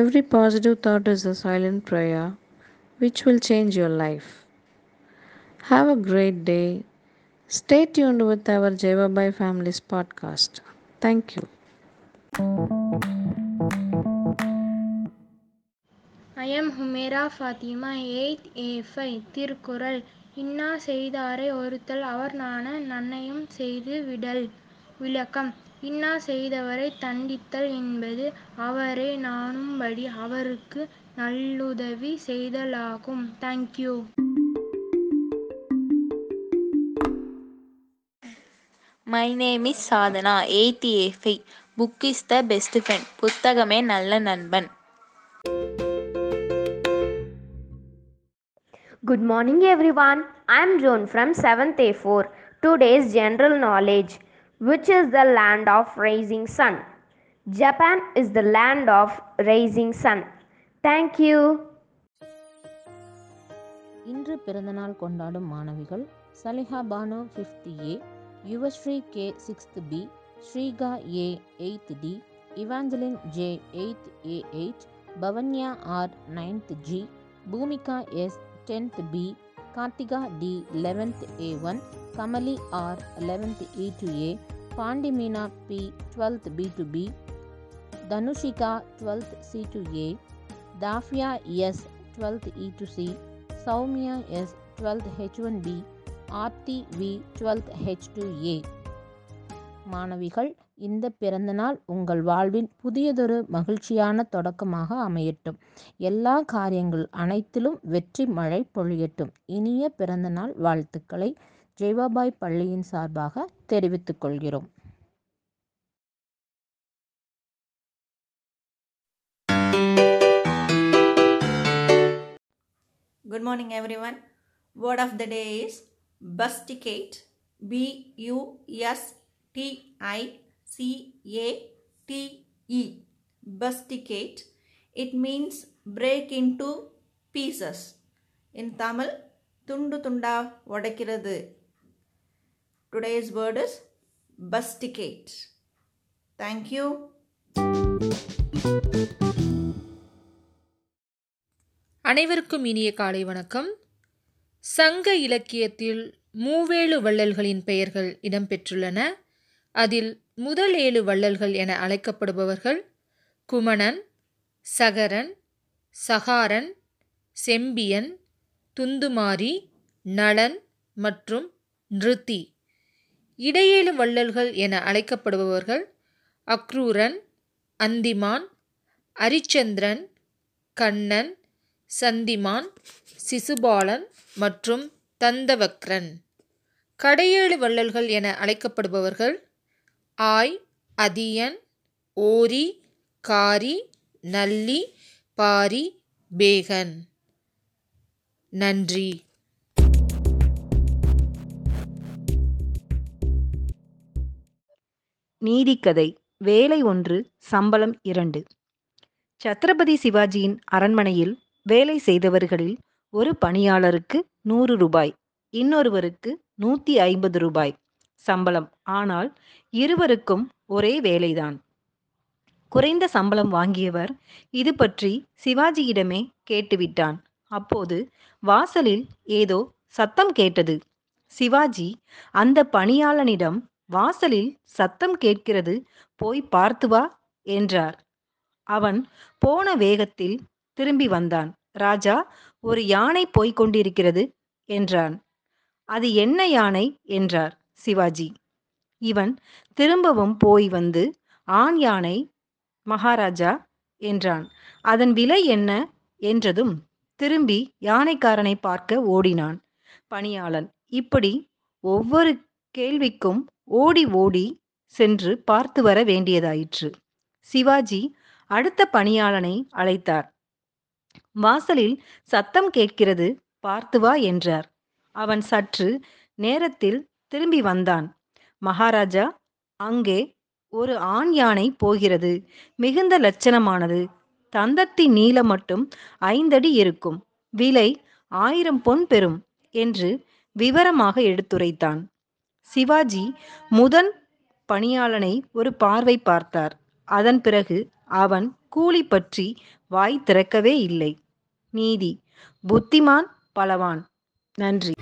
Every positive thought is a silent prayer which will change your life. Have a great day. Stay tuned with our Javabai Family's Podcast. Thank you. I am Humeera Fatima, 8A5, Thirukkural. இன்னா செய்தாரை ஒருத்தல் அவர் நான நன்னையும் செய்து விடல். விளக்கம்: இன்னா செய்தவரை தண்டித்தல் என்பது அவரை நாணும்படி அவருக்கு நல்லுதவி செய்தலாகும். Thank you. My name is Sadhana, 8A5. Book is the best friend. புத்தகமே நல்ல நண்பன். Good morning everyone. I am Joan from 7th A4. Today's general knowledge. Which is the land of rising sun? Japan is the land of rising sun. Thank you. இன்று பிறந்தநாள் கொண்டாடும் மாணவிகள் Saliha Banu 5th A, Yuvasri K 6th B, Srika A 8th D, Evangeline J 8th A8, Bhavanya R 9th G, Bhumika S 10th B, Kartika D 11th A1, Kamali R 11th E to A, Pandimina P 12th B to B, Danushika 12th C to A, Dafia S 12th E to C, Soumya S 12th H1B, Aarthi V 12th H2A. மாணவிகள், இந்த பிறந்தநாள் உங்கள் வாழ்வின் புதியதொரு மகிழ்ச்சியான தொடக்கமாக அமையட்டும். எல்லா காரியங்கள் அனைத்திலும் வெற்றி மழை பொழியட்டும். இனிய பிறந்தநாள் வாழ்த்துக்களை ஜெயபாபாய் பள்ளியின் சார்பாக தெரிவித்துக் கொள்கிறோம். Good morning everyone. Word of the day is busticate. BUSTICATE. Busticate. It means break into pieces. In Tamil, tundu tunda vadakirathu. Today's word is busticate. Thank you. அனைவருக்கும் இனிய காலை வணக்கம். சங்க இலக்கியத்தில் மூவேழு வள்ளல்களின் பெயர்கள் இடம்பெற்றுள்ளன. அதில் முதல் 7 வள்ளல்கள் என அழைக்கப்படுபவர்கள் குமணன், சகரன், சகாரன், செம்பியன், துந்துமாரி, நளன் மற்றும் நிருத்தி. இடையேழு வள்ளல்கள் என அழைக்கப்படுபவர்கள் அக்ருரன், அந்திமான், அரிச்சந்திரன், கண்ணன், சந்திமான், சிசுபாலன் மற்றும் தந்தவக்ரன். கடையேழு வள்ளல்கள் என அழைக்கப்படுபவர்கள் ஆய், அதியன், ஊரி, காரி, நல்லி, பாரி, பேகன். நன்றி. நீதிக்கதை. வேலை 1, சம்பளம் 2. சத்ரபதி சிவாஜியின் அரண்மனையில் வேலை செய்தவர்களில் ஒரு பணியாளருக்கு 100 ரூபாய், இன்னொருவருக்கு 150 ரூபாய் சம்பளம். ஆனால் இருவருக்கும் ஒரே வேலைதான். குறைந்த சம்பளம் வாங்கியவர் இது பற்றி சிவாஜியிடமே கேட்டுவிட்டான். அப்போது வாசலில் ஏதோ சத்தம் கேட்டது. சிவாஜி அந்த பணியாளனிடம், வாசலில் சத்தம் கேட்கிறது, போய் பார்த்து வா என்றார். அவன் போன வேகத்தில் திரும்பி வந்தான். ராஜா, ஒரு யானை போய்கொண்டிருக்கிறது என்றான். அது என்ன யானை என்றார் சிவாஜி. இவன் திரும்பவும் போய் வந்து, ஆண் யானை மகாராஜா என்றான். அதன் விலை என்ன என்றதும் திரும்பி யானைக்காரனை பார்க்க ஓடினான் பணியாளன். இப்படி ஒவ்வொரு கேள்விக்கும் ஓடி ஓடி சென்று பார்த்து வர வேண்டியதாயிற்று. சிவாஜி அடுத்த பணியாளனை அழைத்தார். வாசலில் சத்தம் கேட்கிறது, பார்த்து வா என்றார். அவன் சற்று நேரத்தில் திரும்பி வந்தான். மகாராஜா, அங்கே ஒரு ஆண் யானை போகிறது. மிகுந்த லட்சணமானது. தந்தத்தின் நீளம் மட்டும் 5 அடி இருக்கும். விலை 1000 பொன் பெறும் என்று விவரமாக எடுத்துரைத்தான். சிவாஜி முதன் பணியாளனை ஒரு பார்வை பார்த்தார். அதன் பிறகு அவன் கூலி பற்றி வாய் திறக்கவே இல்லை. நீதி. புத்திமான் பலவான். நன்றி.